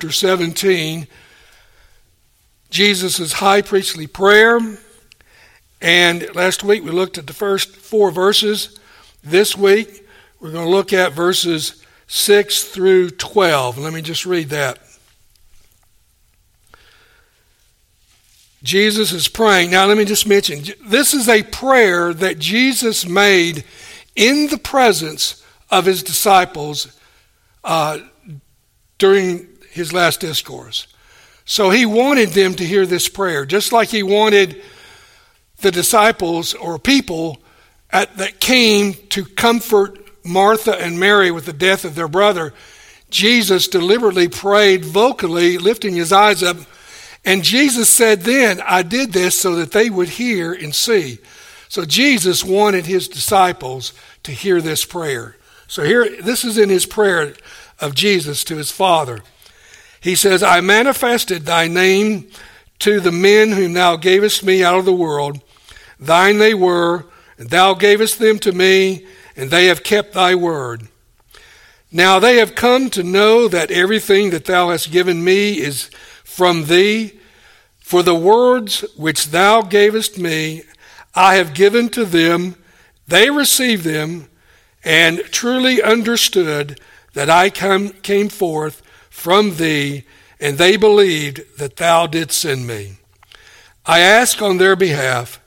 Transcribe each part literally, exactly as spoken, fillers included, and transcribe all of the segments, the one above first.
chapter seventeen, Jesus' high priestly prayer. And last week we looked at the first four verses. This week we're going to look at verses six through twelve. Let me just read that. Jesus is praying. Now let me just mention, this is a prayer that Jesus made in the presence of his disciples uh, during his last discourse. So he wanted them to hear this prayer, just like he wanted the disciples or people at, that came to comfort Martha and Mary with the death of their brother. Jesus deliberately prayed vocally, lifting his eyes up. And Jesus said then, I did this so that they would hear and see. So Jesus wanted his disciples to hear this prayer. So here, this is in his prayer of Jesus to his Father. He says, I manifested thy name to the men whom thou gavest me out of the world. Thine they were, and thou gavest them to me, and they have kept thy word. Now they have come to know that everything that thou hast given me is from thee, for the words which thou gavest me, I have given to them, they received them, and truly understood that I come, came forth from thee, and they believed that thou didst send me. I ask on their behalf,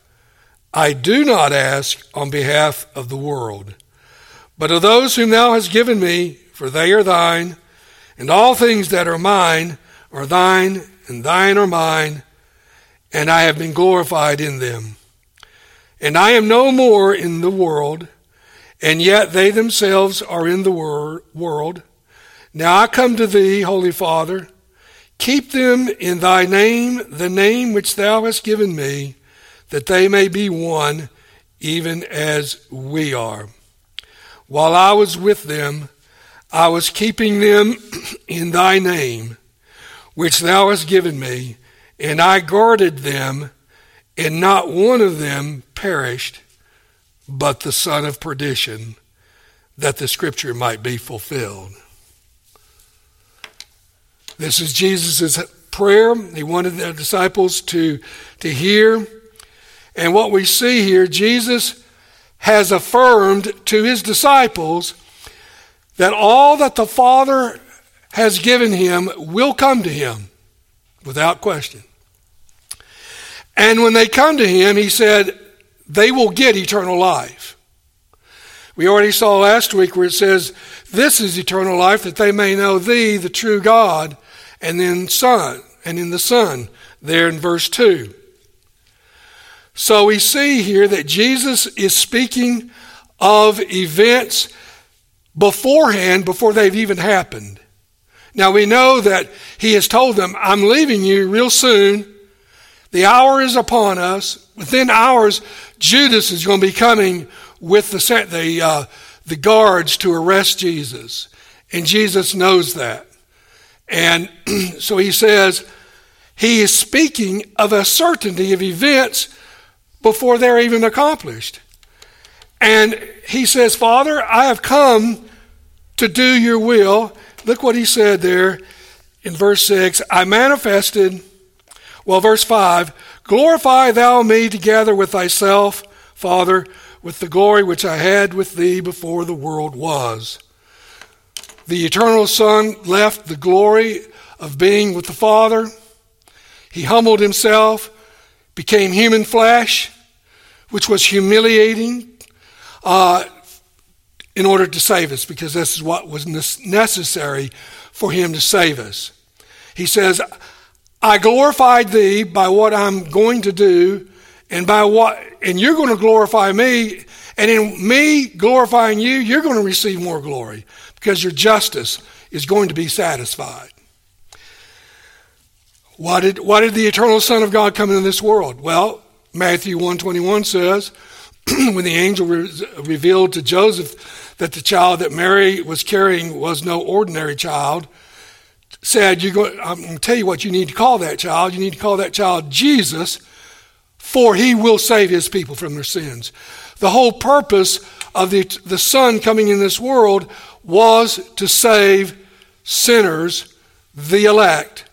I do not ask on behalf of the world, but of those whom thou hast given me, for they are thine, and all things that are mine are thine, and thine are mine, and I have been glorified in them. And I am no more in the world, and yet they themselves are in the wor- world. Now I come to thee, Holy Father, keep them in thy name, the name which thou hast given me, that they may be one, even as we are. While I was with them, I was keeping them in thy name, which thou hast given me, and I guarded them, and not one of them perished, but the son of perdition, that the scripture might be fulfilled. This is Jesus' prayer. He wanted the disciples to, to hear. And what we see here, Jesus has affirmed to his disciples that all that the Father has given him will come to him without question. And when they come to him, he said, they will get eternal life. We already saw last week where it says, this is eternal life, that they may know thee, the true God, and then Son, and in the Son, there in verse two. So we see here that Jesus is speaking of events beforehand, before they've even happened. Now we know that he has told them, I'm leaving you real soon. The hour is upon us. Within hours, Judas is going to be coming with the the, uh, the guards to arrest Jesus. And Jesus knows that. And so he says, he is speaking of a certainty of events before they're even accomplished. And he says, Father, I have come to do your will. Look what he said there in verse six. I manifested... Well, verse five, glorify thou me together with thyself, Father, with the glory which I had with thee before the world was. The eternal Son left the glory of being with the Father. He humbled himself, became human flesh, which was humiliating uh, in order to save us, because this is what was necessary for him to save us. He says, I glorified thee by what I'm going to do, and by what, and you're going to glorify me, and in me glorifying you, you're going to receive more glory, because your justice is going to be satisfied. Why did, why did the eternal Son of God come into this world? Well, Matthew one twenty-one says, when the angel re- revealed to Joseph that the child that Mary was carrying was no ordinary child, said, you're going, I'm going to tell you what you need to call that child. You need to call that child Jesus, for he will save his people from their sins. The whole purpose of the, the Son coming in this world was to save sinners the elect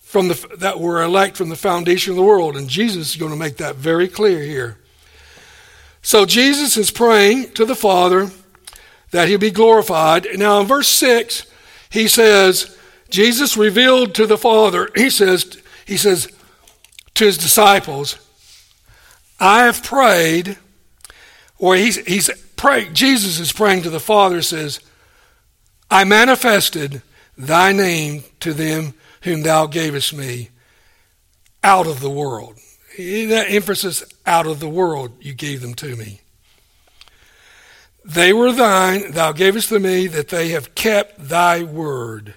from the, that were elect from the foundation of the world. And Jesus is going to make that very clear here. So Jesus is praying to the Father that he'll be glorified. Now in verse six, he says, Jesus revealed to the Father, he says, he says to his disciples, I have prayed, or he's, he's praying, Jesus is praying to the Father, says, I manifested thy name to them whom thou gavest me out of the world. That emphasis, out of the world, you gave them to me. They were thine, thou gavest to me, that they have kept thy word.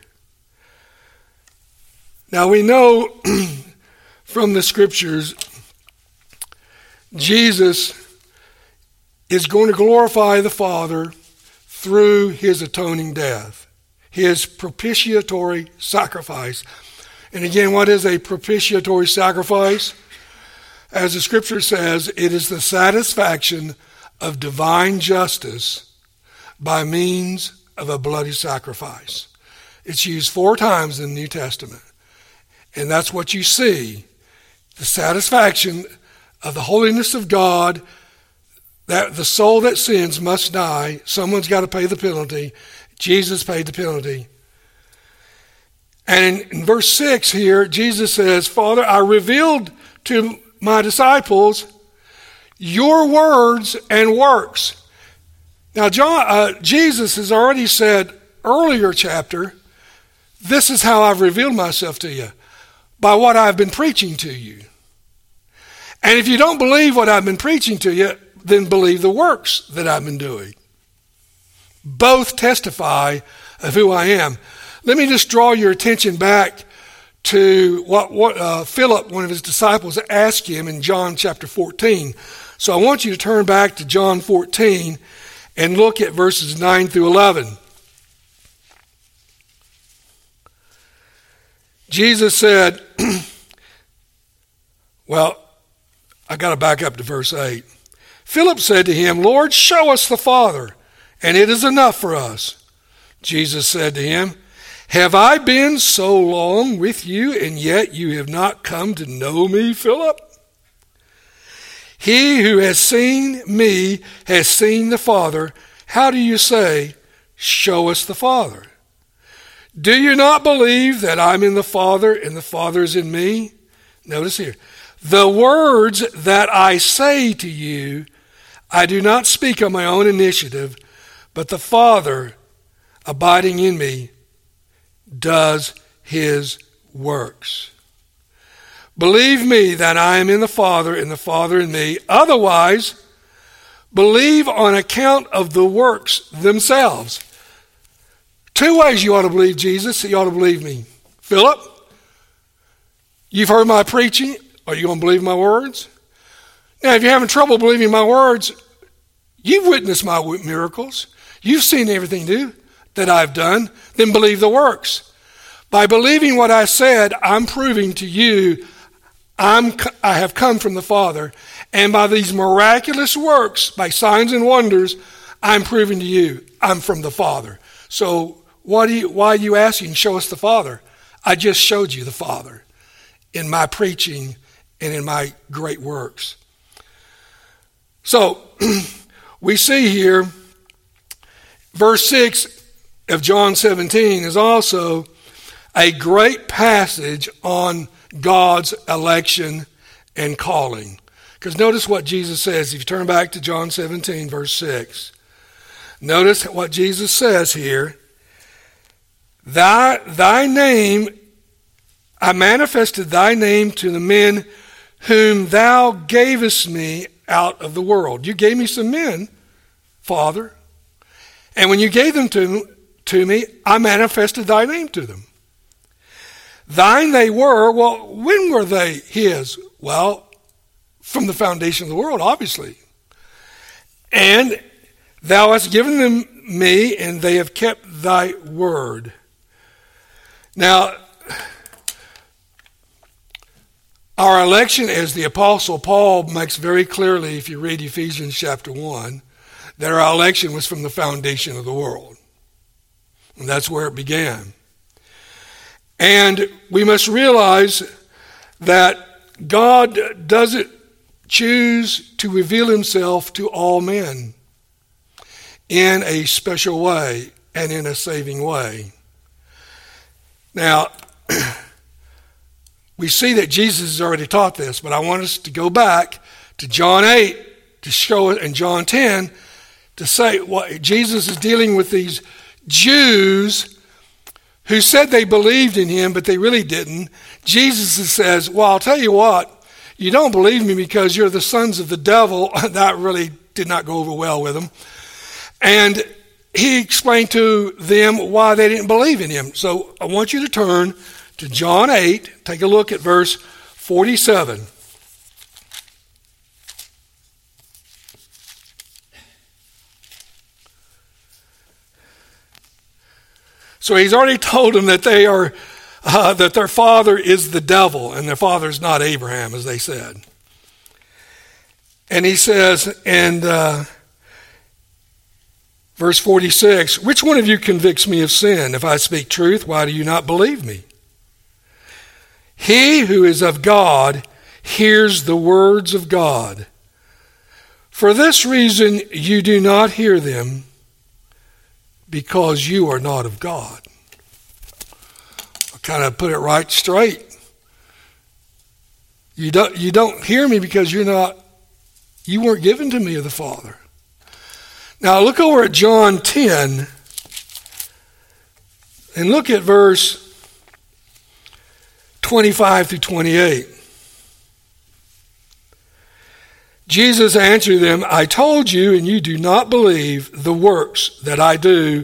Now we know from the scriptures, Jesus is going to glorify the Father through his atoning death, his propitiatory sacrifice. And again, what is a propitiatory sacrifice? As the scripture says, it is the satisfaction of divine justice by means of a bloody sacrifice. It's used four times in the New Testament. And that's what you see, the satisfaction of the holiness of God, that the soul that sins must die. Someone's got to pay the penalty. Jesus paid the penalty. And in, in verse six here, Jesus says, Father, I revealed to my disciples your words and works. Now, John, uh, Jesus has already said earlier chapter, this is how I've revealed myself to you, by what I've been preaching to you. And if you don't believe what I've been preaching to you, then believe the works that I've been doing. Both testify of who I am. Let me just draw your attention back to what, what uh, Philip, one of his disciples, asked him in John chapter fourteen. So I want you to turn back to John fourteen and look at verses nine through eleven. Jesus said, well, I got to back up to verse eight. Philip said to him, Lord, show us the Father, and it is enough for us. Jesus said to him, have I been so long with you, and yet you have not come to know me, Philip? He who has seen me has seen the Father. How do you say, show us the Father? Do you not believe that I'm in the Father, and the Father is in me? Notice here, the words that I say to you, I do not speak on my own initiative, but the Father abiding in me does his works. Believe me that I am in the Father and the Father in me. Otherwise, believe on account of the works themselves. Two ways you ought to believe Jesus. You ought to believe me. Philip, you've heard my preaching. Are you going to believe my words? Now, if you're having trouble believing my words, you've witnessed my miracles. You've seen everything new that I've done, then believe the works. By believing what I said, I'm proving to you I'm, I have come from the Father, and by these miraculous works, by signs and wonders, I'm proving to you I'm from the Father. So why, do you, why are you asking, show us the Father? I just showed you the Father in my preaching and in my great works. So we see here, verse six, of John seventeen is also a great passage on God's election and calling. Because notice what Jesus says. If you turn back to John seventeen, verse six, notice what Jesus says here. Thy, thy name, I manifested thy name to the men whom thou gavest me out of the world. You gave me some men, Father. And when you gave them to me, to me, I manifested thy name to them. Thine they were. Well, when were they his? Well, from the foundation of the world, obviously. And thou hast given them me, and they have kept thy word. Now, our election, as the Apostle Paul makes very clearly, if you read Ephesians chapter one, that our election was from the foundation of the world. And that's where it began. And we must realize that God doesn't choose to reveal himself to all men in a special way and in a saving way. Now, we see that Jesus has already taught this, but I want us to go back to John eight to show it, and John ten to say what Jesus is dealing with these Jews who said they believed in him, but they really didn't. Jesus says, well, I'll tell you what, you don't believe me because you're the sons of the devil. That really did not go over well with them. And he explained to them why they didn't believe in him. So I want you to turn to John eight. Take a look at verse forty-seven. So he's already told them that they are, uh, that their father is the devil, and their father is not Abraham, as they said. And he says, and uh, verse forty-six, which one of you convicts me of sin? If I speak truth, why do you not believe me? He who is of God hears the words of God. For this reason you do not hear them, because you are not of God. I kind of put it right straight. You don't you don't hear me because you're not you weren't given to me of the Father. Now look over at John ten and look at verse twenty-five through twenty-eight. Jesus answered them, I told you, and you do not believe the works that I do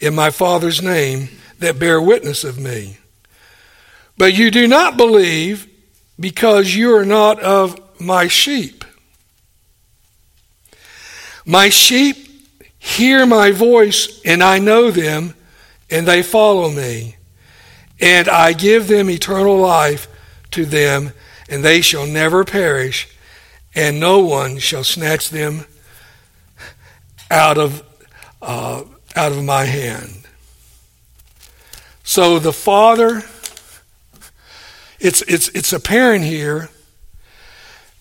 in my Father's name that bear witness of me. But you do not believe because you are not of my sheep. My sheep hear my voice, and I know them, and they follow me. And I give them eternal life to them, and they shall never perish, and no one shall snatch them out of uh, out of my hand. So the Father, it's it's it's apparent here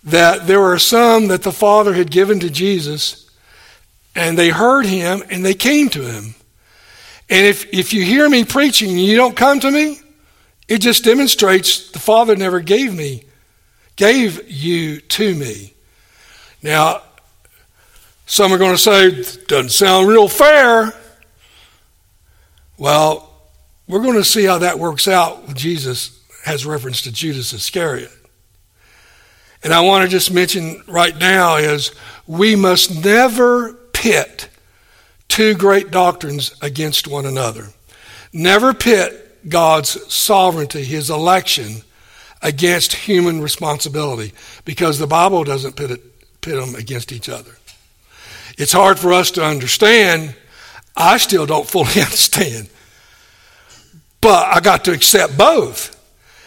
that there were some that the Father had given to Jesus, and they heard him and they came to him. And if if you hear me preaching and you don't come to me, it just demonstrates the Father never gave me. gave you to me. Now, some are going to say, doesn't sound real fair. Well, we're going to see how that works out when Jesus has reference to Judas Iscariot. And I want to just mention right now is we must never pit two great doctrines against one another. Never pit God's sovereignty, his election, against human responsibility, because the Bible doesn't pit, it, pit them against each other. It's hard for us to understand. I still don't fully understand. But I got to accept both.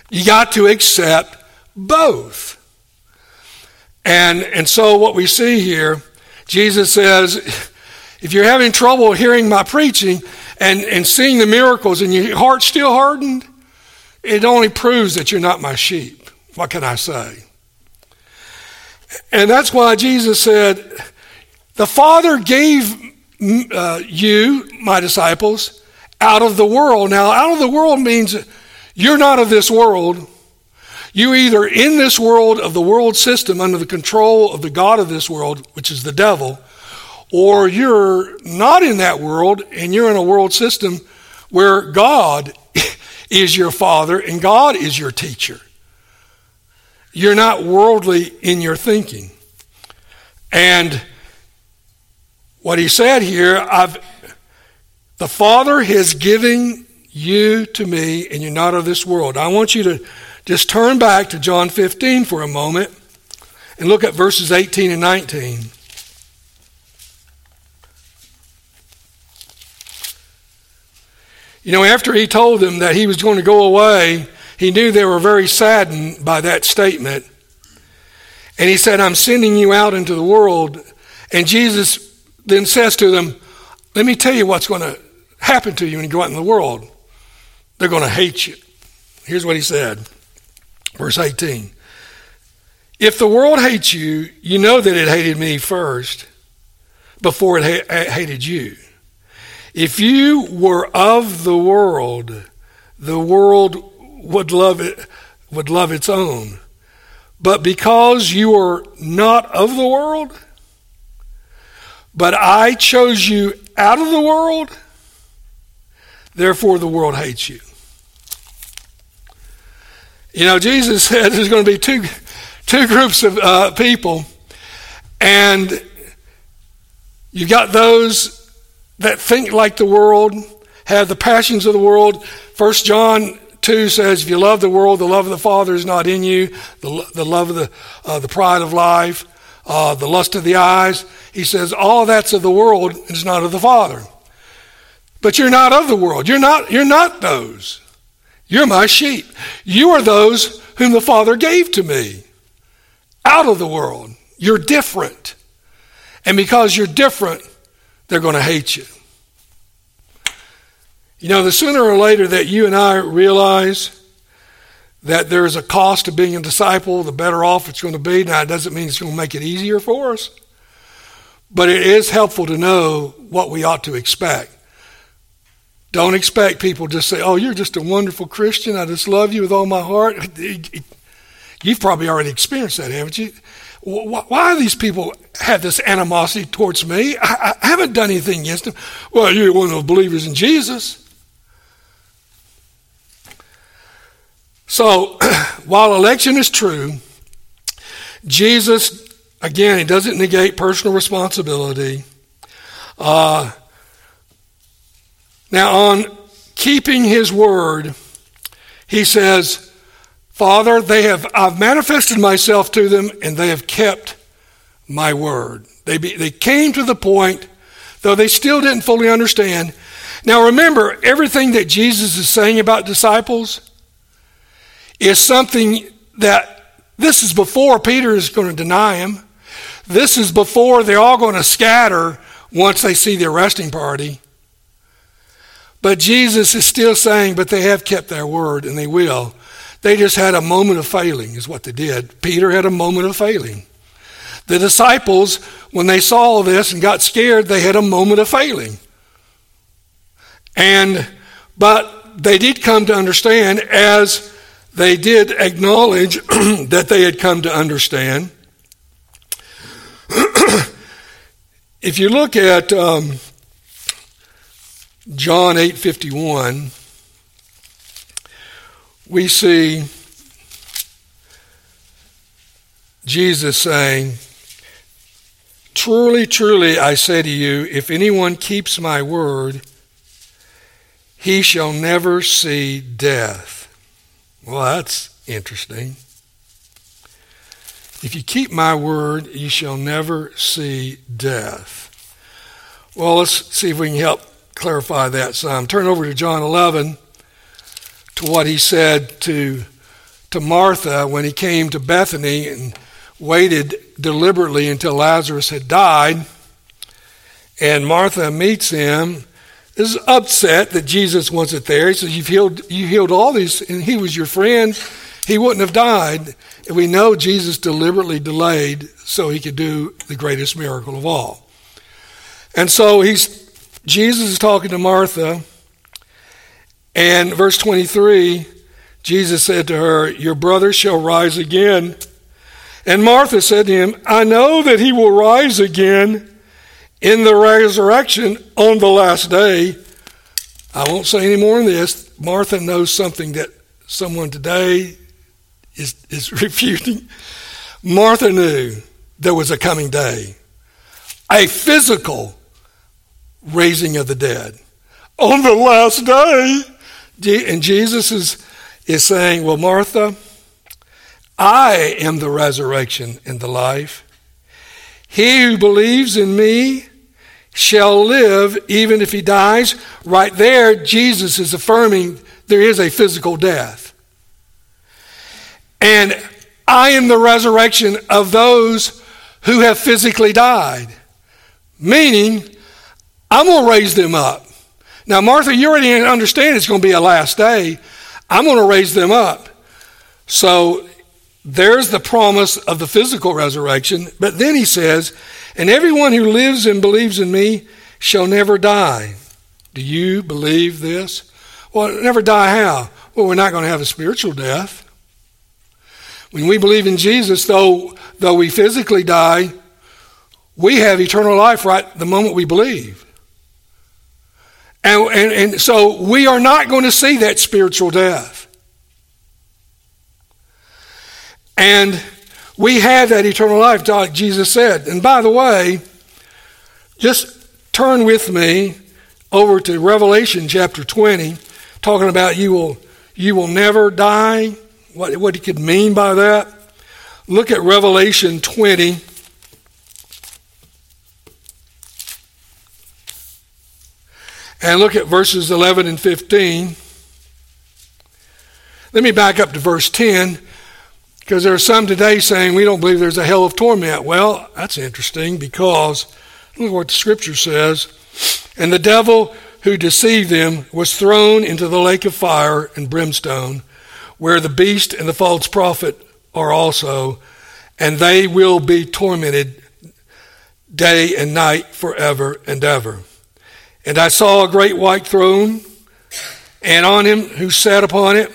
You got to accept both. And, and so what we see here, Jesus says, if you're having trouble hearing my preaching and, and seeing the miracles and your heart's still hardened, it only proves that you're not my sheep. What can I say? And that's why Jesus said, the Father gave uh, you, my disciples, out of the world. Now, out of the world means you're not of this world. You're either in this world of the world system under the control of the God of this world, which is the devil, or you're not in that world and you're in a world system where God is your father and God is your teacher. You're not worldly in your thinking. And what he said here, I've the Father has given you to me, and you're not of this world. I want you to just turn back to John fifteen for a moment and look at verses eighteen and nineteen. You know, after he told them that he was going to go away, he knew they were very saddened by that statement. And he said, I'm sending you out into the world. And Jesus then says to them, let me tell you what's going to happen to you when you go out in the world. They're going to hate you. Here's what he said, verse eighteen. If the world hates you, you know that it hated me first before it ha- hated you. If you were of the world, the world would love it, would love its own. But because you are not of the world, but I chose you out of the world, therefore the world hates you. You know, Jesus said there's going to be two two groups of uh, people, and you've got those that think like the world, have the passions of the world. First John two says, if you love the world, the love of the Father is not in you. The, the love of the, uh, the pride of life, uh, the lust of the eyes. He says, all that's of the world is not of the Father. But you're not of the world. You're not, you're not those. You're my sheep. You are those whom the Father gave to me. Out of the world. You're different. And because you're different, they're going to hate you. You know, the sooner or later that you and I realize that there is a cost to being a disciple, the better off it's going to be. Now, it doesn't mean it's going to make it easier for us, but it is helpful to know what we ought to expect. Don't expect people to just say, oh, you're just a wonderful Christian. I just love you with all my heart. You've probably already experienced that, haven't you? Why do these people have this animosity towards me? I, I haven't done anything against them. Well, you're one of the believers in Jesus. So, while election is true, Jesus, again, he doesn't negate personal responsibility. Uh, now, on keeping his word, he says, Father, they have I've manifested myself to them, and they have kept my word. They be, they came to the point, though they still didn't fully understand. Now remember, everything that Jesus is saying about disciples is something that this is before Peter is going to deny him. This is before they're all going to scatter once they see the arresting party. But Jesus is still saying, but they have kept their word, and they will. They just had a moment of failing is what they did. Peter had a moment of failing. The disciples, when they saw this and got scared, they had a moment of failing. And, but they did come to understand as they did acknowledge that they had come to understand. If you look at um, John eight fifty-one, we see Jesus saying, truly, truly, I say to you, if anyone keeps my word, he shall never see death. Well, that's interesting. If you keep my word, you shall never see death. Well, let's see if we can help clarify that some. Turn over to John eleven. To what he said to to Martha when he came to Bethany and waited deliberately until Lazarus had died. And Martha meets him, is upset that Jesus wasn't there. He says, You've healed you healed all these, and he was your friend, he wouldn't have died. And we know Jesus deliberately delayed so he could do the greatest miracle of all. And so he's Jesus is talking to Martha. And verse twenty-three, Jesus said to her, your brother shall rise again. And Martha said to him, I know that he will rise again in the resurrection on the last day. I won't say any more on this. Martha knows something that someone today is, is refuting. Martha knew there was a coming day, a physical raising of the dead on the last day. And Jesus is, is saying, well, Martha, I am the resurrection and the life. He who believes in me shall live even if he dies. Right there, Jesus is affirming there is a physical death. And I am the resurrection of those who have physically died. Meaning, I'm going to raise them up. Now, Martha, you already understand it's going to be a last day. I'm going to raise them up. So there's the promise of the physical resurrection. But then he says, and everyone who lives and believes in me shall never die. Do you believe this? Well, never die how? Well, we're not going to have a spiritual death. When we believe in Jesus, though though we physically die, we have eternal life right the moment we believe. And, and, and so we are not going to see that spiritual death. And we have that eternal life, like Jesus said. And by the way, just turn with me over to Revelation chapter twenty, talking about you will you will never die. What, what he could mean by that. Look at Revelation twenty. And look at verses eleven and fifteen. Let me back up to verse ten, because there are some today saying we don't believe there's a hell of torment. Well, that's interesting, because look what the scripture says. And the devil who deceived them was thrown into the lake of fire and brimstone, where the beast and the false prophet are also, and they will be tormented day and night forever and ever. And I saw a great white throne, and on him who sat upon it,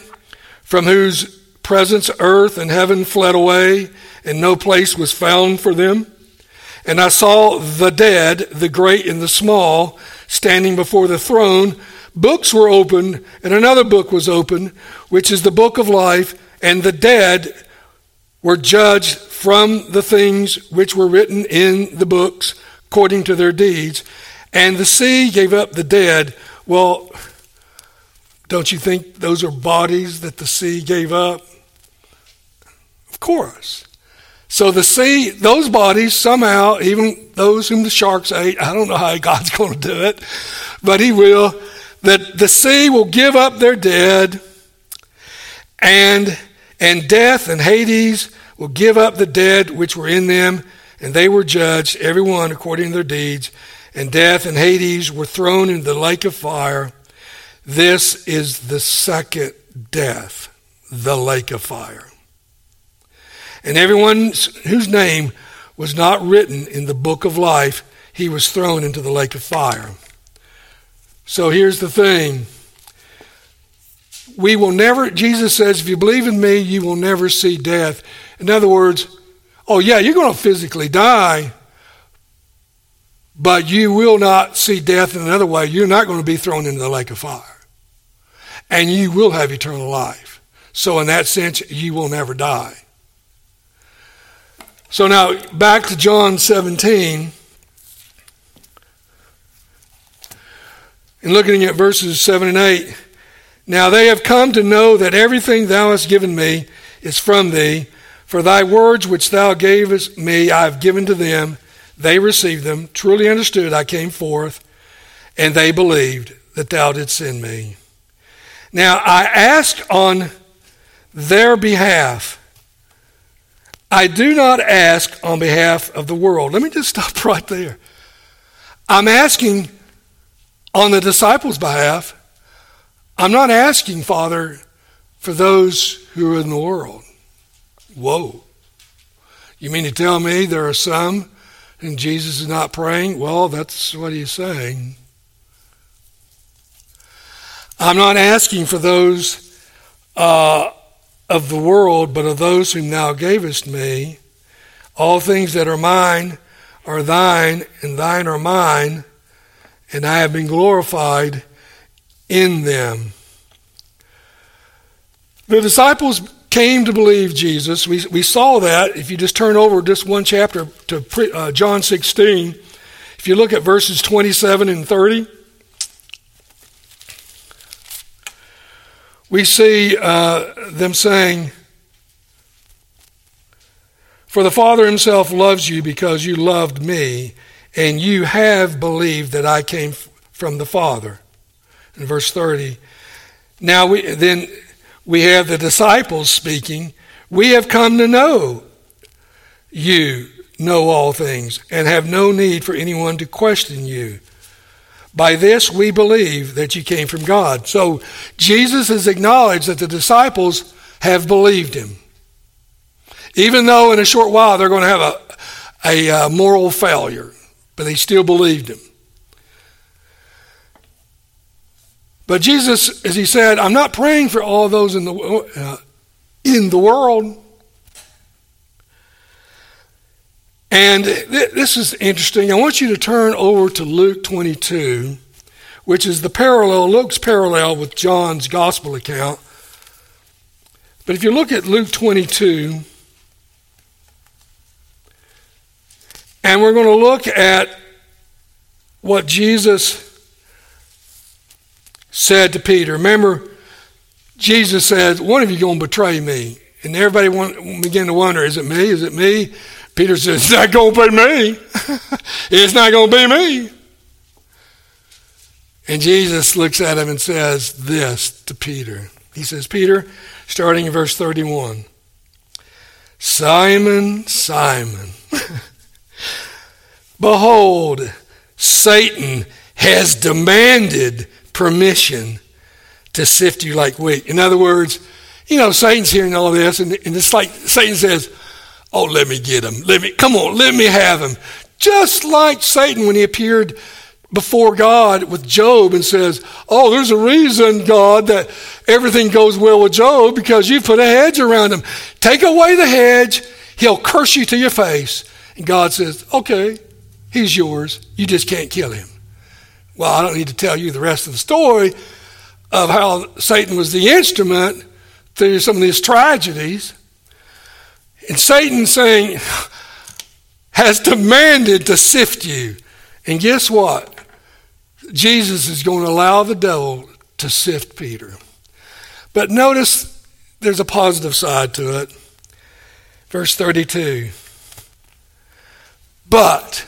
from whose presence earth and heaven fled away, and no place was found for them. And I saw the dead, the great and the small, standing before the throne. Books were opened, and another book was opened, which is the book of life, and the dead were judged from the things which were written in the books according to their deeds, and the sea gave up the dead. Well, don't you think those are bodies that the sea gave up? Of course. So the sea, those bodies somehow, even those whom the sharks ate, I don't know how God's going to do it, but he will. That the sea will give up their dead, and and death and Hades will give up the dead which were in them, and they were judged, everyone according to their deeds, and death and Hades were thrown into the lake of fire. This is the second death, the lake of fire. And everyone whose name was not written in the book of life, he was thrown into the lake of fire. So here's the thing. We will never, Jesus says, if you believe in me, you will never see death. In other words, oh yeah, you're going to physically die, but you will not see death in another way. You're not going to be thrown into the lake of fire. And you will have eternal life. So in that sense, you will never die. So now, back to John seventeen. And looking at verses seven and eight, now they have come to know that everything thou hast given me is from thee, for thy words which thou gavest me I have given to them. They received them, truly understood I came forth, and they believed that thou didst send me. Now I ask on their behalf. I do not ask on behalf of the world. Let me just stop right there. I'm asking on the disciples' behalf. I'm not asking, Father, for those who are in the world. Whoa. You mean to tell me there are some and Jesus is not praying? Well, that's what he's saying. I'm not asking for those uh, of the world, but of those whom thou gavest me. All things that are mine are thine, and thine are mine, and I have been glorified in them. The disciples came to believe Jesus. We, we saw that. If you just turn over just one chapter to pre, uh, John sixteen, if you look at verses twenty-seven and thirty, we see uh, them saying, for the Father himself loves you because you loved me, and you have believed that I came from the Father. In verse thirty, now we then we have the disciples speaking. We have come to know you know all things and have no need for anyone to question you. By this we believe that you came from God. So Jesus has acknowledged that the disciples have believed him. Even though in a short while they're going to have a, a uh, moral failure, but they still believed him. But Jesus, as he said, I'm not praying for all those in the uh, in the world. And th- this is interesting. I want you to turn over to Luke twenty-two, which is the parallel, Luke's parallel with John's gospel account. But if you look at Luke twenty-two, and we're going to look at what Jesus said to Peter. Remember, Jesus said, one of you going to betray me. And everybody want, began to wonder, is it me? Is it me? Peter said, it's not going to be me. It's not going to be me. And Jesus looks at him and says this to Peter. He says, Peter, starting in verse thirty-one, Simon, Simon, behold, Satan has demanded permission to sift you like wheat. In other words, you know, Satan's hearing all of this, and, and it's like Satan says, oh, let me get him. Let me, come on, let me have him. Just like Satan when he appeared before God with Job and says, oh, there's a reason, God, that everything goes well with Job because you put a hedge around him. Take away the hedge, he'll curse you to your face. And God says, okay, he's yours. You just can't kill him. Well, I don't need to tell you the rest of the story of how Satan was the instrument through some of these tragedies. And Satan saying, has demanded to sift you. And guess what? Jesus is going to allow the devil to sift Peter. But notice there's a positive side to it. Verse thirty-two. But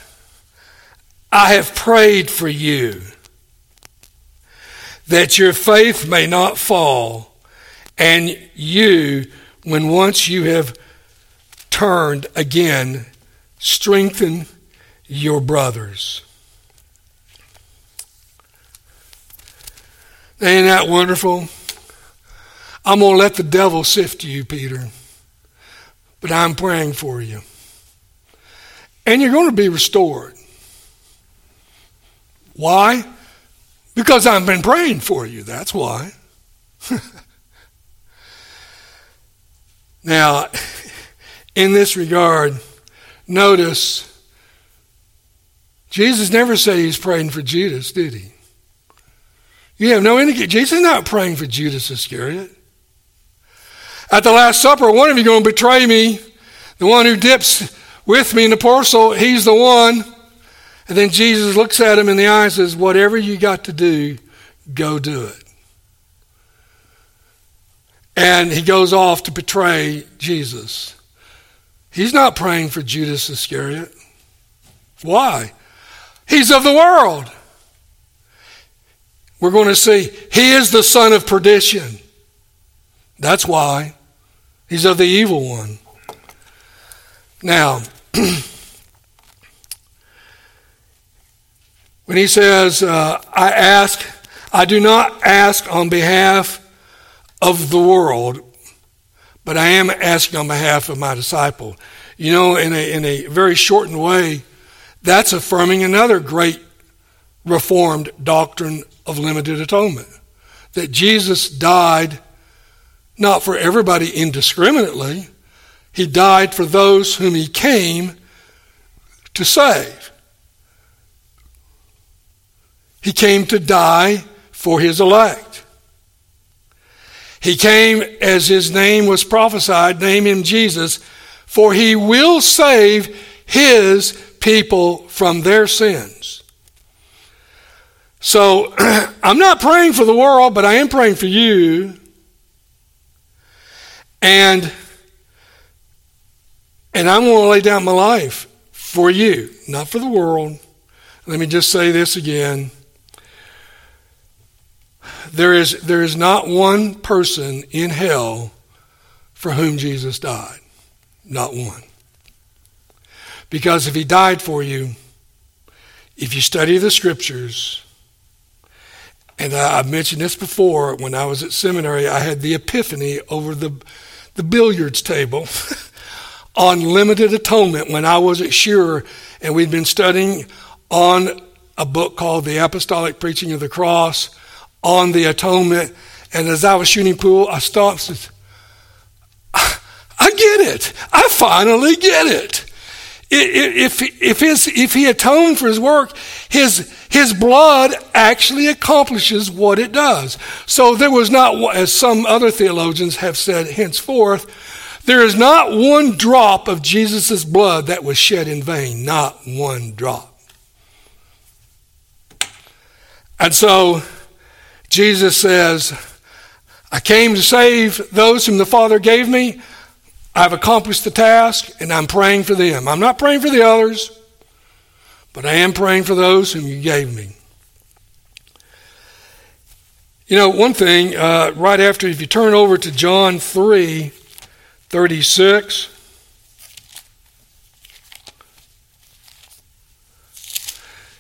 I have prayed for you that your faith may not fall, and you, when once you have turned again, strengthen your brothers. Ain't that wonderful? I'm going to let the devil sift you, Peter, but I'm praying for you. And you're going to be restored. Why? Because I've been praying for you. That's why. Now, in this regard, notice Jesus never said he's praying for Judas, did he? You have no indication. Jesus is not praying for Judas Iscariot. At the Last Supper, one of you going to betray me. The one who dips with me in the parcel, he's the one. And then Jesus looks at him in the eye and says, whatever you got to do, go do it. And he goes off to betray Jesus. He's not praying for Judas Iscariot. Why? He's of the world. We're going to see he is the son of perdition. That's why. He's of the evil one. Now, when he says, uh, I ask, I do not ask on behalf of the world, but I am asking on behalf of my disciple. You know, in a, in a very shortened way, that's affirming another great Reformed doctrine of limited atonement. That Jesus died not for everybody indiscriminately. He died for those whom he came to save. He came to die for his elect. He came, as his name was prophesied, name him Jesus, for he will save his people from their sins. So, I'm not praying for the world, but I am praying for you. And, and I'm going to lay down my life for you, not for the world. Let me just say this again. There is, there is not one person in hell for whom Jesus died. Not one. Because if he died for you, if you study the scriptures, And I, I've mentioned this before. When I was at seminary, I had the epiphany over the, the billiards table on limited atonement when I was at Shearer, and we'd been studying on a book called The Apostolic Preaching of the Cross on the atonement. And as I was shooting pool, I stopped and said, I get it. I finally get it. If, if, his, if he atoned for his work, his, his blood actually accomplishes what it does. So there was not, as some other theologians have said henceforth, there is not one drop of Jesus' blood that was shed in vain. Not one drop. And so Jesus says, I came to save those whom the Father gave me. I've accomplished the task, and I'm praying for them. I'm not praying for the others, but I am praying for those whom you gave me. You know, one thing, uh, right after, if you turn over to John three thirty-six,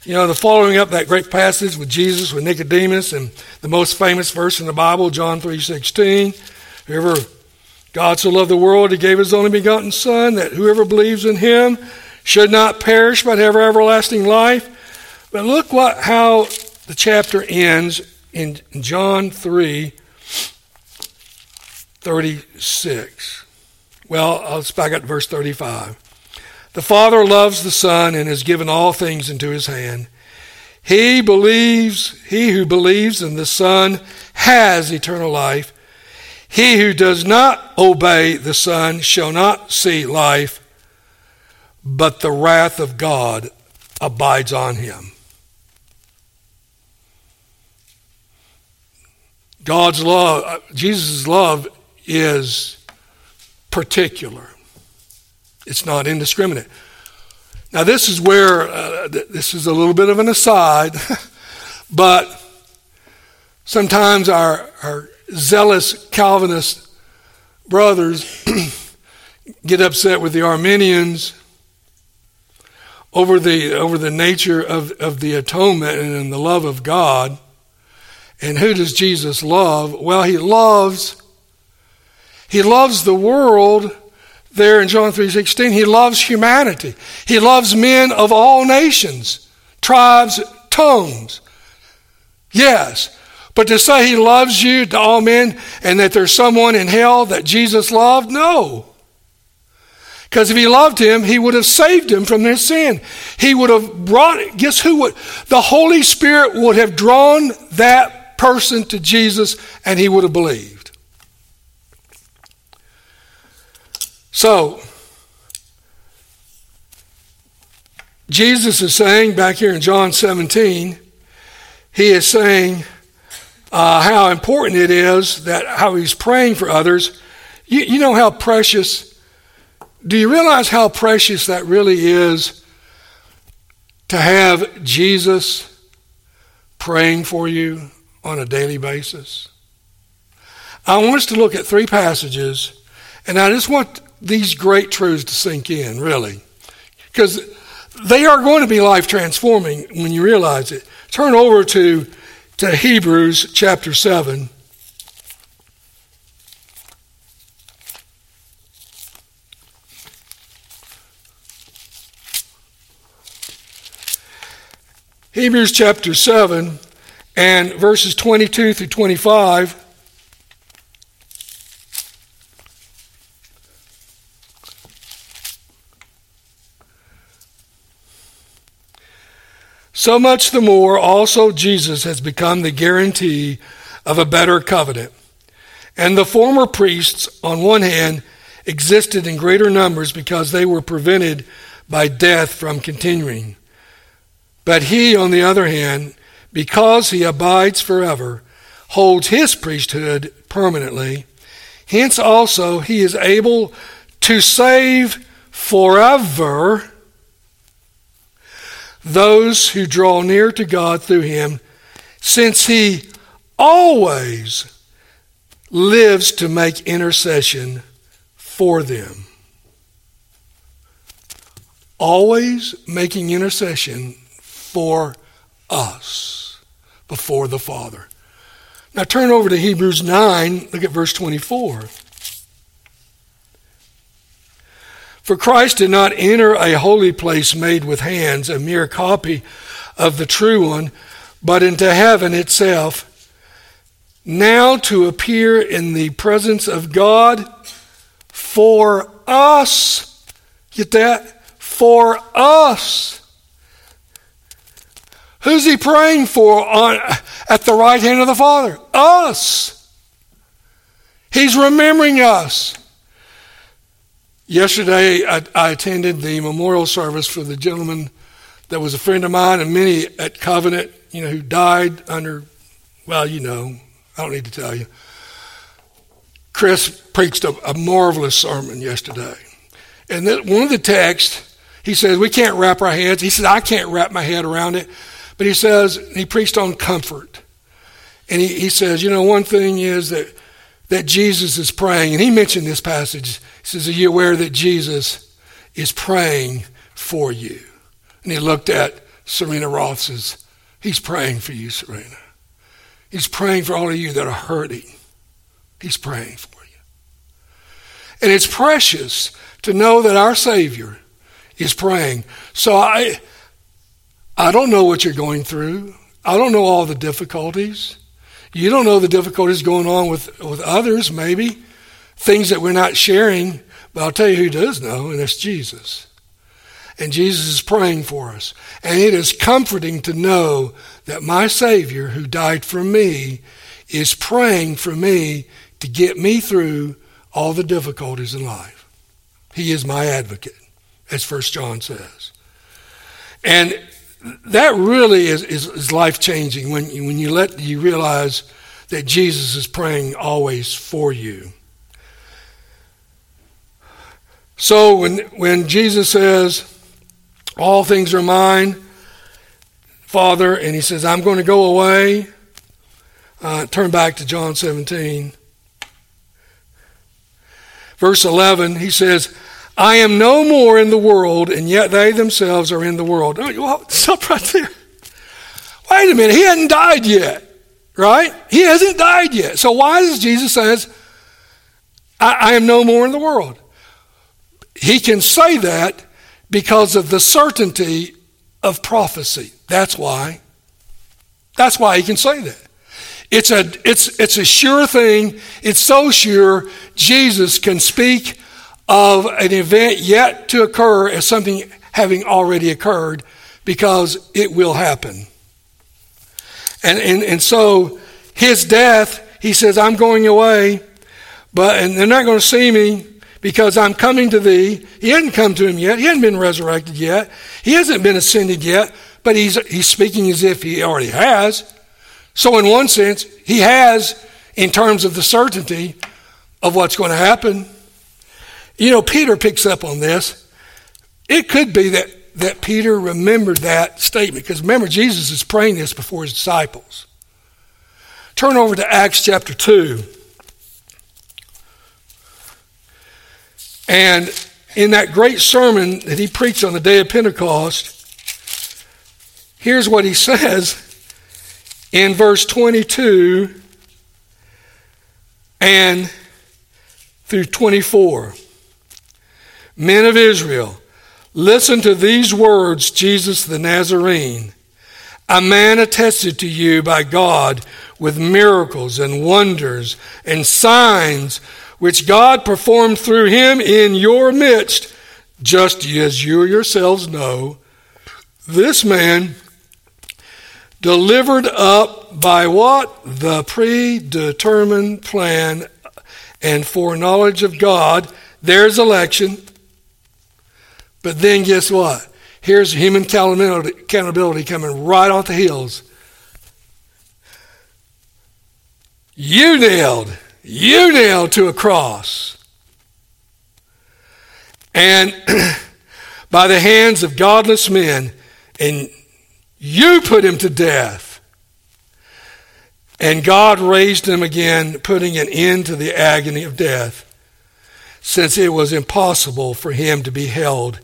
you know, the following up that great passage with Jesus, with Nicodemus, and the most famous verse in the Bible, John three sixteen, whoever... God so loved the world, he gave his only begotten Son, that whoever believes in him should not perish but have everlasting life. But look what how the chapter ends in John three thirty-six. Well, I'll back up to verse thirty-five. The Father loves the Son and has given all things into his hand. He believes, he who believes in the Son has eternal life. He who does not obey the Son shall not see life, but the wrath of God abides on him. God's love, Jesus' love is particular. It's not indiscriminate. Now this is where, uh, th- this is a little bit of an aside, but sometimes our, our zealous Calvinist brothers get upset with the Arminians over the over the nature of, of the atonement and the love of God. And who does Jesus love? Well, he loves he loves the world there in John three sixteen. He loves humanity. He loves men of all nations, tribes, tongues. Yes. But to say he loves you to all men and that there's someone in hell that Jesus loved, no. Because if he loved him, he would have saved him from their sin. He would have brought, guess who would? The Holy Spirit would have drawn that person to Jesus and he would have believed. So, Jesus is saying back here in John seventeen, he is saying, Uh, how important it is that how he's praying for others. You, you know how precious, do you realize how precious that really is to have Jesus praying for you on a daily basis? I want us to look at three passages, and I just want these great truths to sink in, really, because they are going to be life transforming when you realize it. Turn over to To Hebrews chapter seven. Hebrews chapter seven and verses twenty-two through twenty-five. So much the more also Jesus has become the guarantee of a better covenant. And the former priests, on one hand, existed in greater numbers because they were prevented by death from continuing. But he, on the other hand, because he abides forever, holds his priesthood permanently. Hence also he is able to save forever those who draw near to God through him, since he always lives to make intercession for them. Always making intercession for us. before the Father. Now turn over to Hebrews nine, look at verse twenty-four. For Christ did not enter a holy place made with hands, a mere copy of the true one, but into heaven itself, now to appear in the presence of God for us. Get that? For us. Who's he praying for on, at the right hand of the Father? Us. He's remembering us. Yesterday, I, I attended the memorial service for the gentleman that was a friend of mine and many at Covenant, you know, who died under, well, you know, I don't need to tell you. Chris preached a, a marvelous sermon yesterday. And that one of the texts, he says, we can't wrap our heads. He said, I can't wrap my head around it. But he says, he preached on comfort. And he, he says, you know, one thing is that, that Jesus is praying. And he mentioned this passage. He says, are you aware that Jesus is praying for you? And he looked at Serena Roth, says, he's praying for you, Serena. He's praying for all of you that are hurting. He's praying for you. And it's precious to know that our Savior is praying. So I, I don't know what you're going through. I don't know all the difficulties. You don't know the difficulties going on with, with others, maybe. Things that we're not sharing. But I'll tell you who does know, and that's Jesus. And Jesus is praying for us. And it is comforting to know that my Savior who died for me is praying for me to get me through all the difficulties in life. He is my advocate, as First John says. And that really is, is, is life-changing when, when you let you realize that Jesus is praying always for you. So when, when Jesus says, all things are mine, Father, and he says, I'm going to go away. Uh, turn back to John seventeen. Verse eleven, he says, I am no more in the world, and yet they themselves are in the world. Oh, stop right there. Wait a minute, he hasn't died yet, right? He hasn't died yet. So why does Jesus say, I, I am no more in the world? He can say that because of the certainty of prophecy. That's why. That's why he can say that. It's a, it's, it's a sure thing. It's so sure Jesus can speak of an event yet to occur as something having already occurred because it will happen. And, and, and so his death, he says, I'm going away, but and they're not going to see me, because I'm coming to thee. He hadn't come to him yet. He hadn't been resurrected yet. He hasn't been ascended yet, but he's he's speaking as if he already has. So in one sense, he has in terms of the certainty of what's going to happen. You know, Peter picks up on this. It could be that, that Peter remembered that statement, because remember, Jesus is praying this before his disciples. Turn over to Acts chapter two. And in that great sermon that he preached on the day of Pentecost, here's what he says in verse twenty-two and through twenty-four. Men of Israel, listen to these words, Jesus the Nazarene, a man attested to you by God with miracles and wonders and signs which God performed through him in your midst, just as you yourselves know. This man, delivered up by what? The predetermined plan and foreknowledge of God. There's election. But then guess what? Here's human accountability coming right off the heels. You nailed You nailed to a cross. And by the hands of godless men. And you put him to death. And God raised him again, putting an end to the agony of death, since it was impossible for him to be held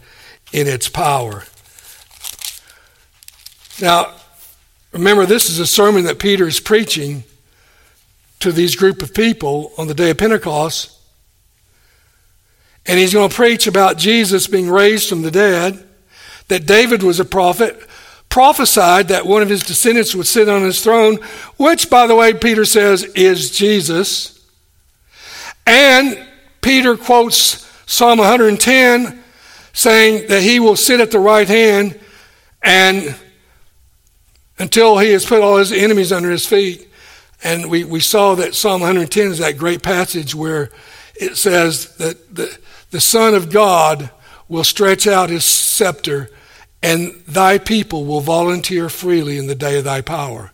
in its power. Now, Remember, this is a sermon that Peter is preaching to these group of people on the day of Pentecost. And he's going to preach about Jesus being raised from the dead, that David was a prophet, prophesied that one of his descendants would sit on his throne, which, by the way, Peter says is Jesus. And Peter quotes Psalm one hundred ten, saying that he will sit at the right hand and until he has put all his enemies under his feet. And we, we saw that Psalm one hundred ten is that great passage where it says that the, the Son of God will stretch out his scepter, and thy people will volunteer freely in the day of thy power.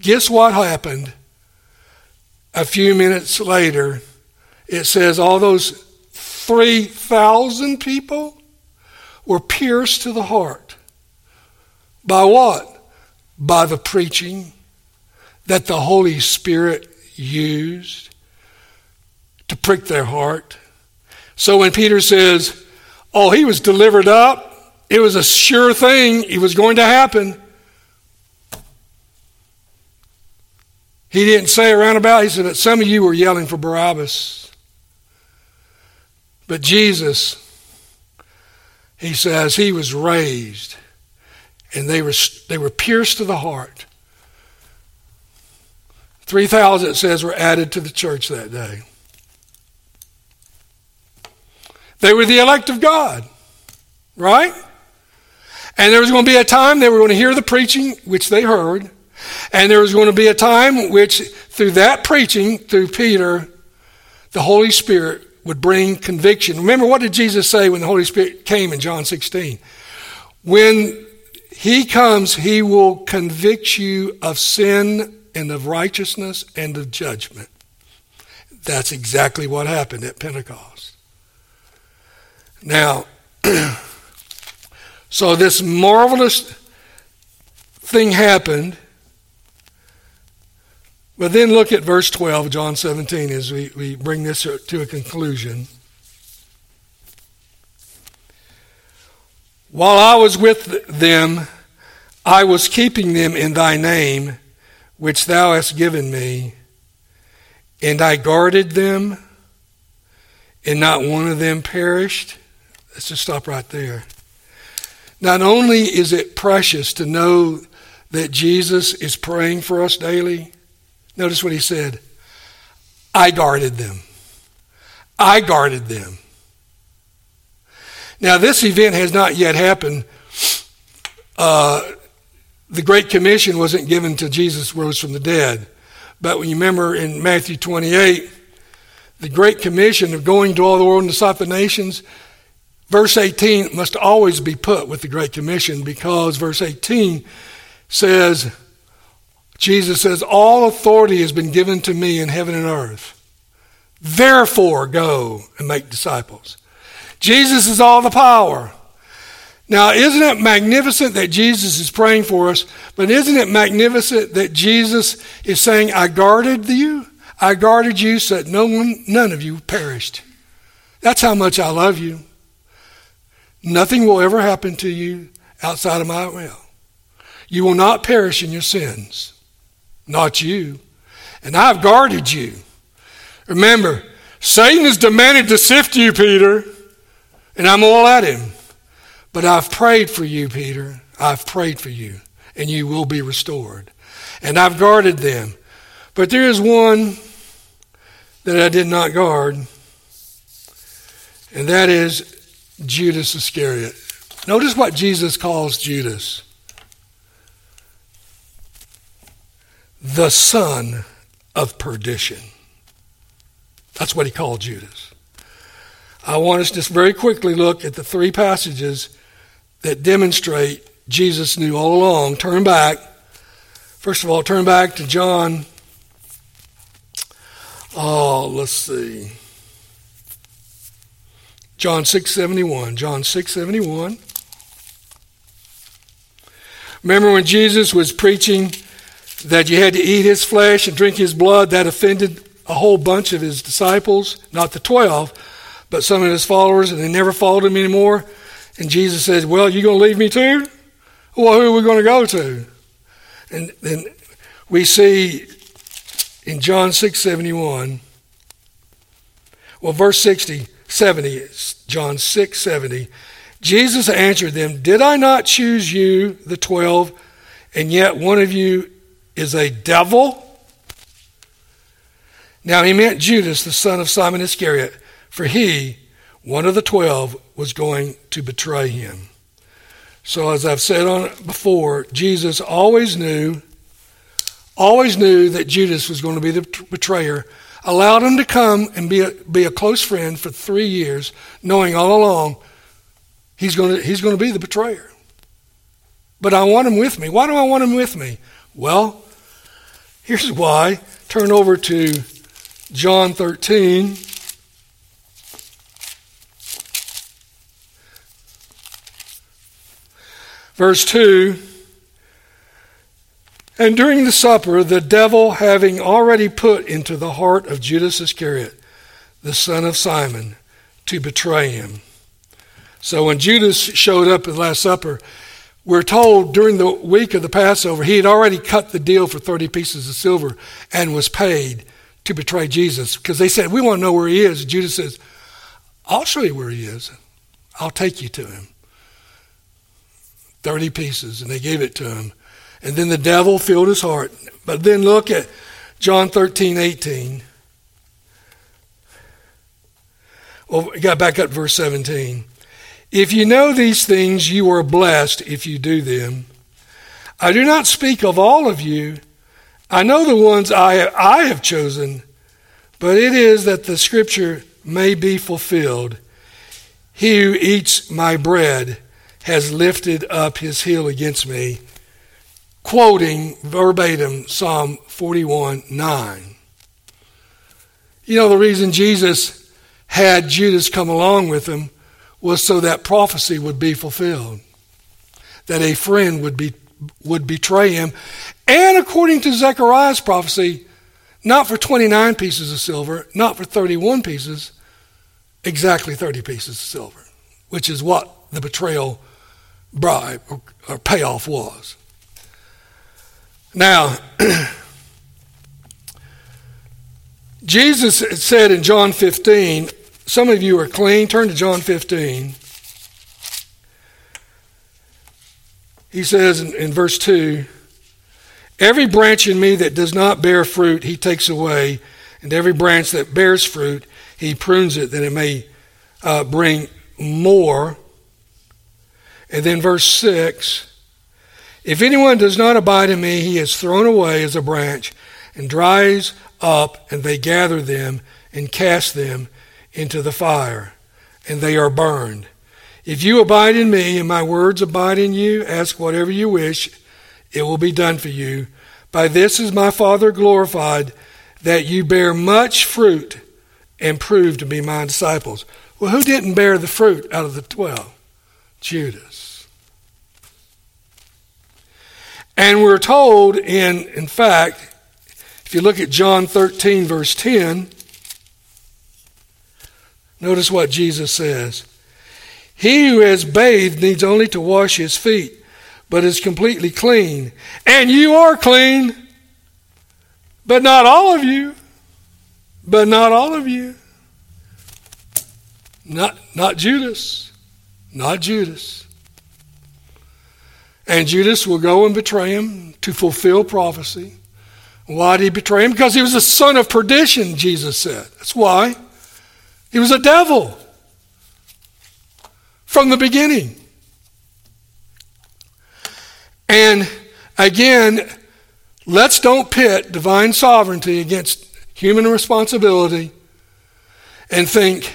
Guess what happened? A few minutes later, it says all those three thousand people were pierced to the heart. By what? By the preaching that the Holy Spirit used to prick their heart. So when Peter says, oh, he was delivered up, it was a sure thing, it was going to happen. He didn't say around about, he said, but some of you were yelling for Barabbas. But Jesus, he says, he was raised, and they were they were pierced to the heart. three thousand, it says, were added to the church that day. They were the elect of God, right? And there was going to be a time they were going to hear the preaching, which they heard. And there was going to be a time which, through that preaching, through Peter, the Holy Spirit would bring conviction. Remember, what did Jesus say when the Holy Spirit came in John sixteen? When he comes, he will convict you of sin and of righteousness and of judgment. That's exactly what happened at Pentecost. Now, so this marvelous thing happened. But then look at verse twelve, John seventeen, as we, we bring this to a conclusion. While I was with them, I was keeping them in thy name, which thou hast given me, and I guarded them, and not one of them perished. Let's just stop right there. Not only is it precious to know that Jesus is praying for us daily, notice what he said. I guarded them. I guarded them. Now, this event has not yet happened. Uh, the Great Commission wasn't given till Jesus rose from the dead. But when you remember in Matthew twenty-eight, the Great Commission of going to all the world and disciple the nations, verse eighteen must always be put with the Great Commission, because verse eighteen says, Jesus says, all authority has been given to me in heaven and earth. Therefore, go and make disciples. Jesus is all the power. Now, isn't it magnificent that Jesus is praying for us? But isn't it magnificent that Jesus is saying, I guarded you. I guarded you so that no one, none of you perished. That's how much I love you. Nothing will ever happen to you outside of my will. You will not perish in your sins. Not you. And I've guarded you. Remember, Satan has demanded to sift you, Peter, and I'm all at him. But I've prayed for you, Peter. I've prayed for you, and you will be restored. And I've guarded them. But there is one that I did not guard, and that is Judas Iscariot. Notice what Jesus calls Judas. The son of perdition. That's what he called Judas. I want us to just very quickly look at the three passages that demonstrate Jesus knew all along. Turn back. First of all, turn back to John. Oh, let's see. John six seventy-one. John six seventy-one. Remember when Jesus was preaching that you had to eat his flesh and drink his blood? That offended a whole bunch of his disciples, not the twelve, but some of his followers, and they never followed him anymore. And Jesus said, well, you going to leave me too? Well, who are we going to go to? And then we see in John six seventy-one, well, verse sixty, seventy, John six seventy, Jesus answered them, "Did I not choose you, the twelve, and yet one of you is a devil?" Now he meant Judas, the son of Simon Iscariot, for he, one of the twelve, was going to betray him. So as I've said on before, Jesus always knew, always knew that Judas was going to be the betrayer, allowed him to come and be a, be a close friend for three years, knowing all along he's going to, he's going to be the betrayer. But I want him with me. Why do I want him with me? Well, here's why. Turn over to John thirteen. Verse two, "And during the supper, the devil, having already put into the heart of Judas Iscariot, the son of Simon, to betray him." So when Judas showed up at the Last Supper, we're told during the week of the Passover, he had already cut the deal for thirty pieces of silver and was paid to betray Jesus, because they said, "We want to know where he is." Judas says, "I'll show you where he is. I'll take you to him." thirty pieces, and they gave it to him. And then the devil filled his heart. But then look at John thirteen eighteen. Well, we got back up to verse seventeen. "If you know these things, you are blessed if you do them. I do not speak of all of you. I know the ones I, I have chosen, but it is that the scripture may be fulfilled. He who eats my bread has lifted up his heel against me," quoting verbatim Psalm forty-one nine. You know, the reason Jesus had Judas come along with him was so that prophecy would be fulfilled, that a friend would be would betray him. And according to Zechariah's prophecy, not for twenty-nine pieces of silver, not for thirty-one pieces, exactly thirty pieces of silver, which is what the betrayal bribe or, or payoff was. Now, Jesus said in John fifteen, some of you are clean. Turn to John fifteen. He says in, in verse two, "Every branch in me that does not bear fruit, he takes away, and every branch that bears fruit, he prunes it that it may uh, bring more." And then verse six, "If anyone does not abide in me, he is thrown away as a branch and dries up, and they gather them and cast them into the fire, and they are burned. If you abide in me and my words abide in you, ask whatever you wish, it will be done for you. By this is my Father glorified, that you bear much fruit and prove to be my disciples." Well, who didn't bear the fruit out of the twelve? Judas. And we're told in, in fact, if you look at John thirteen, verse ten, notice what Jesus says. "He who has bathed needs only to wash his feet, but is completely clean. And you are clean, but not all of you, but not all of you." Not, not Judas. Not Judas. And Judas will go and betray him to fulfill prophecy. Why did he betray him? Because he was the son of perdition, Jesus said. That's why. He was a devil from the beginning. And again, let's don't pit divine sovereignty against human responsibility and think,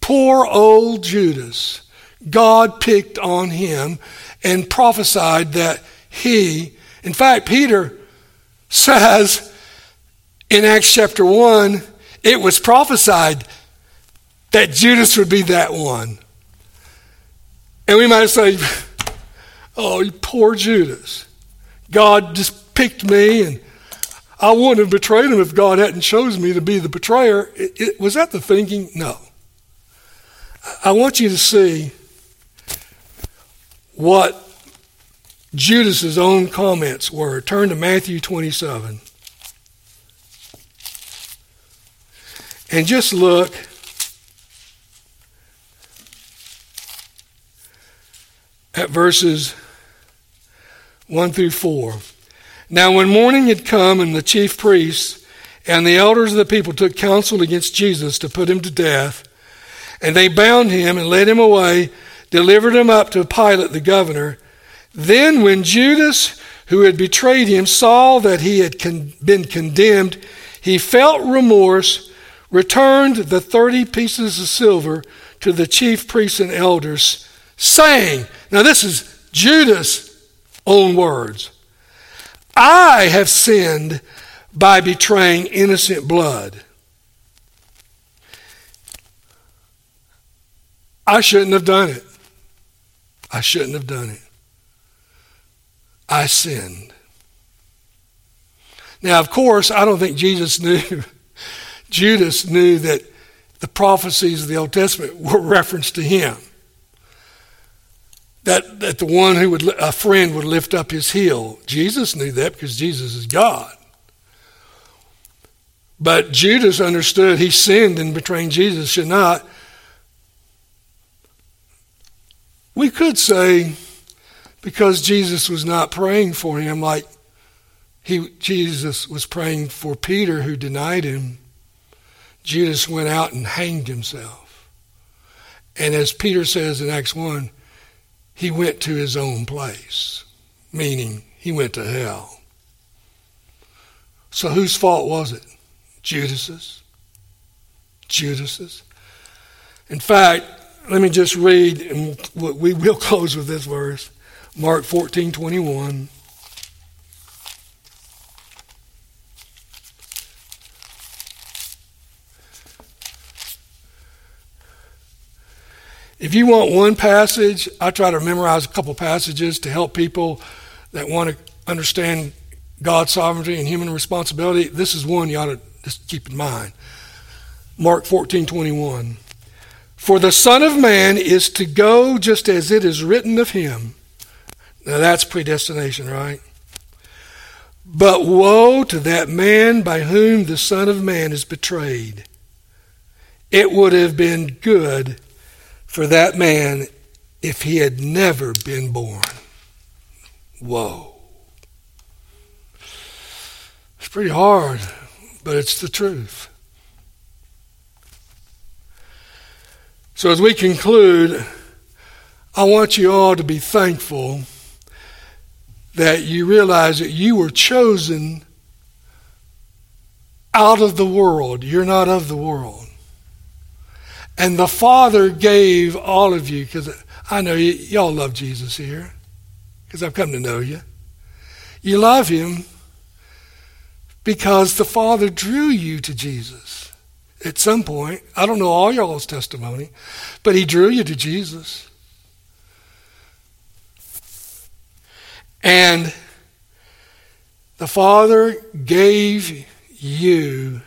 poor old Judas, God picked on him and prophesied that he, in fact, Peter says in Acts chapter one, it was prophesied that Judas would be that one. And we might say, oh, you poor Judas. God just picked me, and I wouldn't have betrayed him if God hadn't chosen me to be the betrayer. It, it, was that the thinking? No. I, I want you to see what Judas's own comments were. Turn to Matthew twenty-seven. And just look at verses one through four. Now when morning had come, and the chief priests and the elders of the people took counsel against Jesus to put him to death, and they bound him and led him away, delivered him up to Pilate the governor. Then when Judas, who had betrayed him, saw that he had con- been condemned, he felt remorse, returned the thirty pieces of silver to the chief priests and elders, saying, now this is Judas' own words, I have sinned by betraying innocent blood. I shouldn't have done it. I shouldn't have done it. I sinned. Now, of course, I don't think Jesus knew, Judas knew that the prophecies of the Old Testament were referenced to him. That, that the one who would, a friend would lift up his heel. Jesus knew that because Jesus is God. But Judas understood he sinned in betraying Jesus, should not. We could say because Jesus was not praying for him like he Jesus was praying for Peter who denied him, Judas went out and hanged himself. And as Peter says in Acts one, he went to his own place, meaning he went to hell. So whose fault was it? Judas's. Judas's. In fact, let me just read, and we will close with this verse, Mark fourteen twenty-one. If you want one passage, I try to memorize a couple passages to help people that want to understand God's sovereignty and human responsibility. This is one you ought to just keep in mind. Mark fourteen twenty-one. For the Son of Man is to go just as it is written of him. Now that's predestination, right? But woe to that man by whom the Son of Man is betrayed. It would have been good for that man if he had never been born. Whoa. It's pretty hard, but it's the truth. So as we conclude, I want you all to be thankful that you realize that you were chosen out of the world. You're not of the world. And the Father gave all of you, because I know y- y'all love Jesus here, because I've come to know you. You love him because the Father drew you to Jesus at some point. I don't know all y'all's testimony, but he drew you to Jesus. And the Father gave you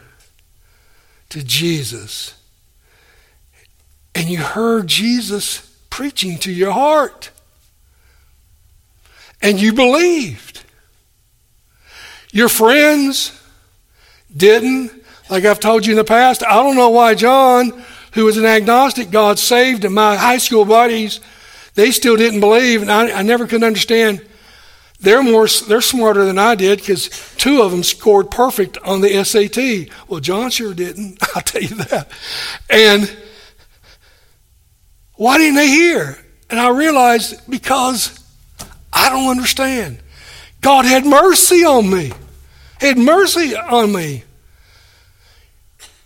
to Jesus. And you heard Jesus preaching to your heart. And you believed. Your friends didn't. Like I've told you in the past, I don't know why John, who was an agnostic, God saved, and my high school buddies, they still didn't believe. And I, I never could understand. They're more, they're smarter than I did because two of them scored perfect on the S A T. Well, John sure didn't. I'll tell you that. And why didn't they hear? And I realized because I don't understand. God had mercy on me. He had mercy on me.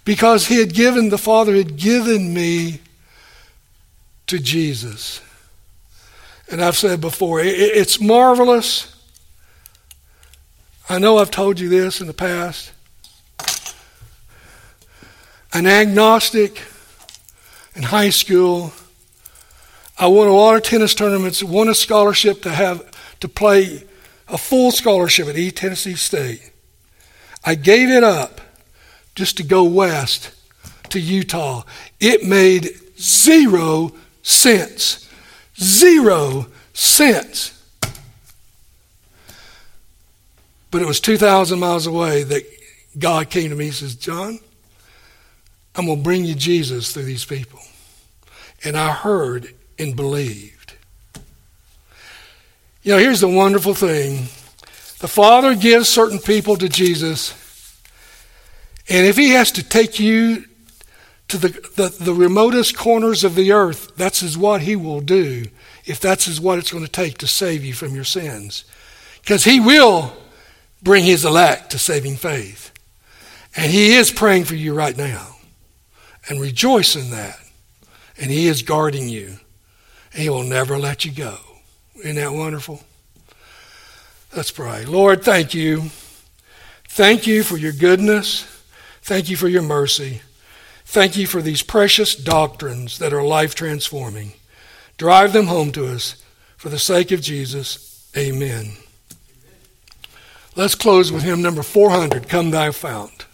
Because he had given, the Father had given me to Jesus. And I've said before, it's marvelous. I know I've told you this in the past. An agnostic in high school, I won a lot of tennis tournaments, won a scholarship to have to play a full scholarship at East Tennessee State. I gave it up just to go west to Utah. It made zero sense. Zero sense. But it was two thousand miles away that God came to me and says, John, I'm going to bring you Jesus through these people. And I heard and believed. You know, here's the wonderful thing. The Father gives certain people to Jesus. And if he has to take you to the, the, the remotest corners of the earth, that's is what he will do, if that's is what it's going to take to save you from your sins. Because he will bring his elect to saving faith. And he is praying for you right now. And rejoice in that. And he is guarding you. And he will never let you go. Isn't that wonderful? Let's pray. Lord, thank you. Thank you for your goodness. Thank you for your mercy. Thank you for these precious doctrines that are life-transforming. Drive them home to us for the sake of Jesus. Amen. Let's close with hymn number four hundred, Come Thou Fount.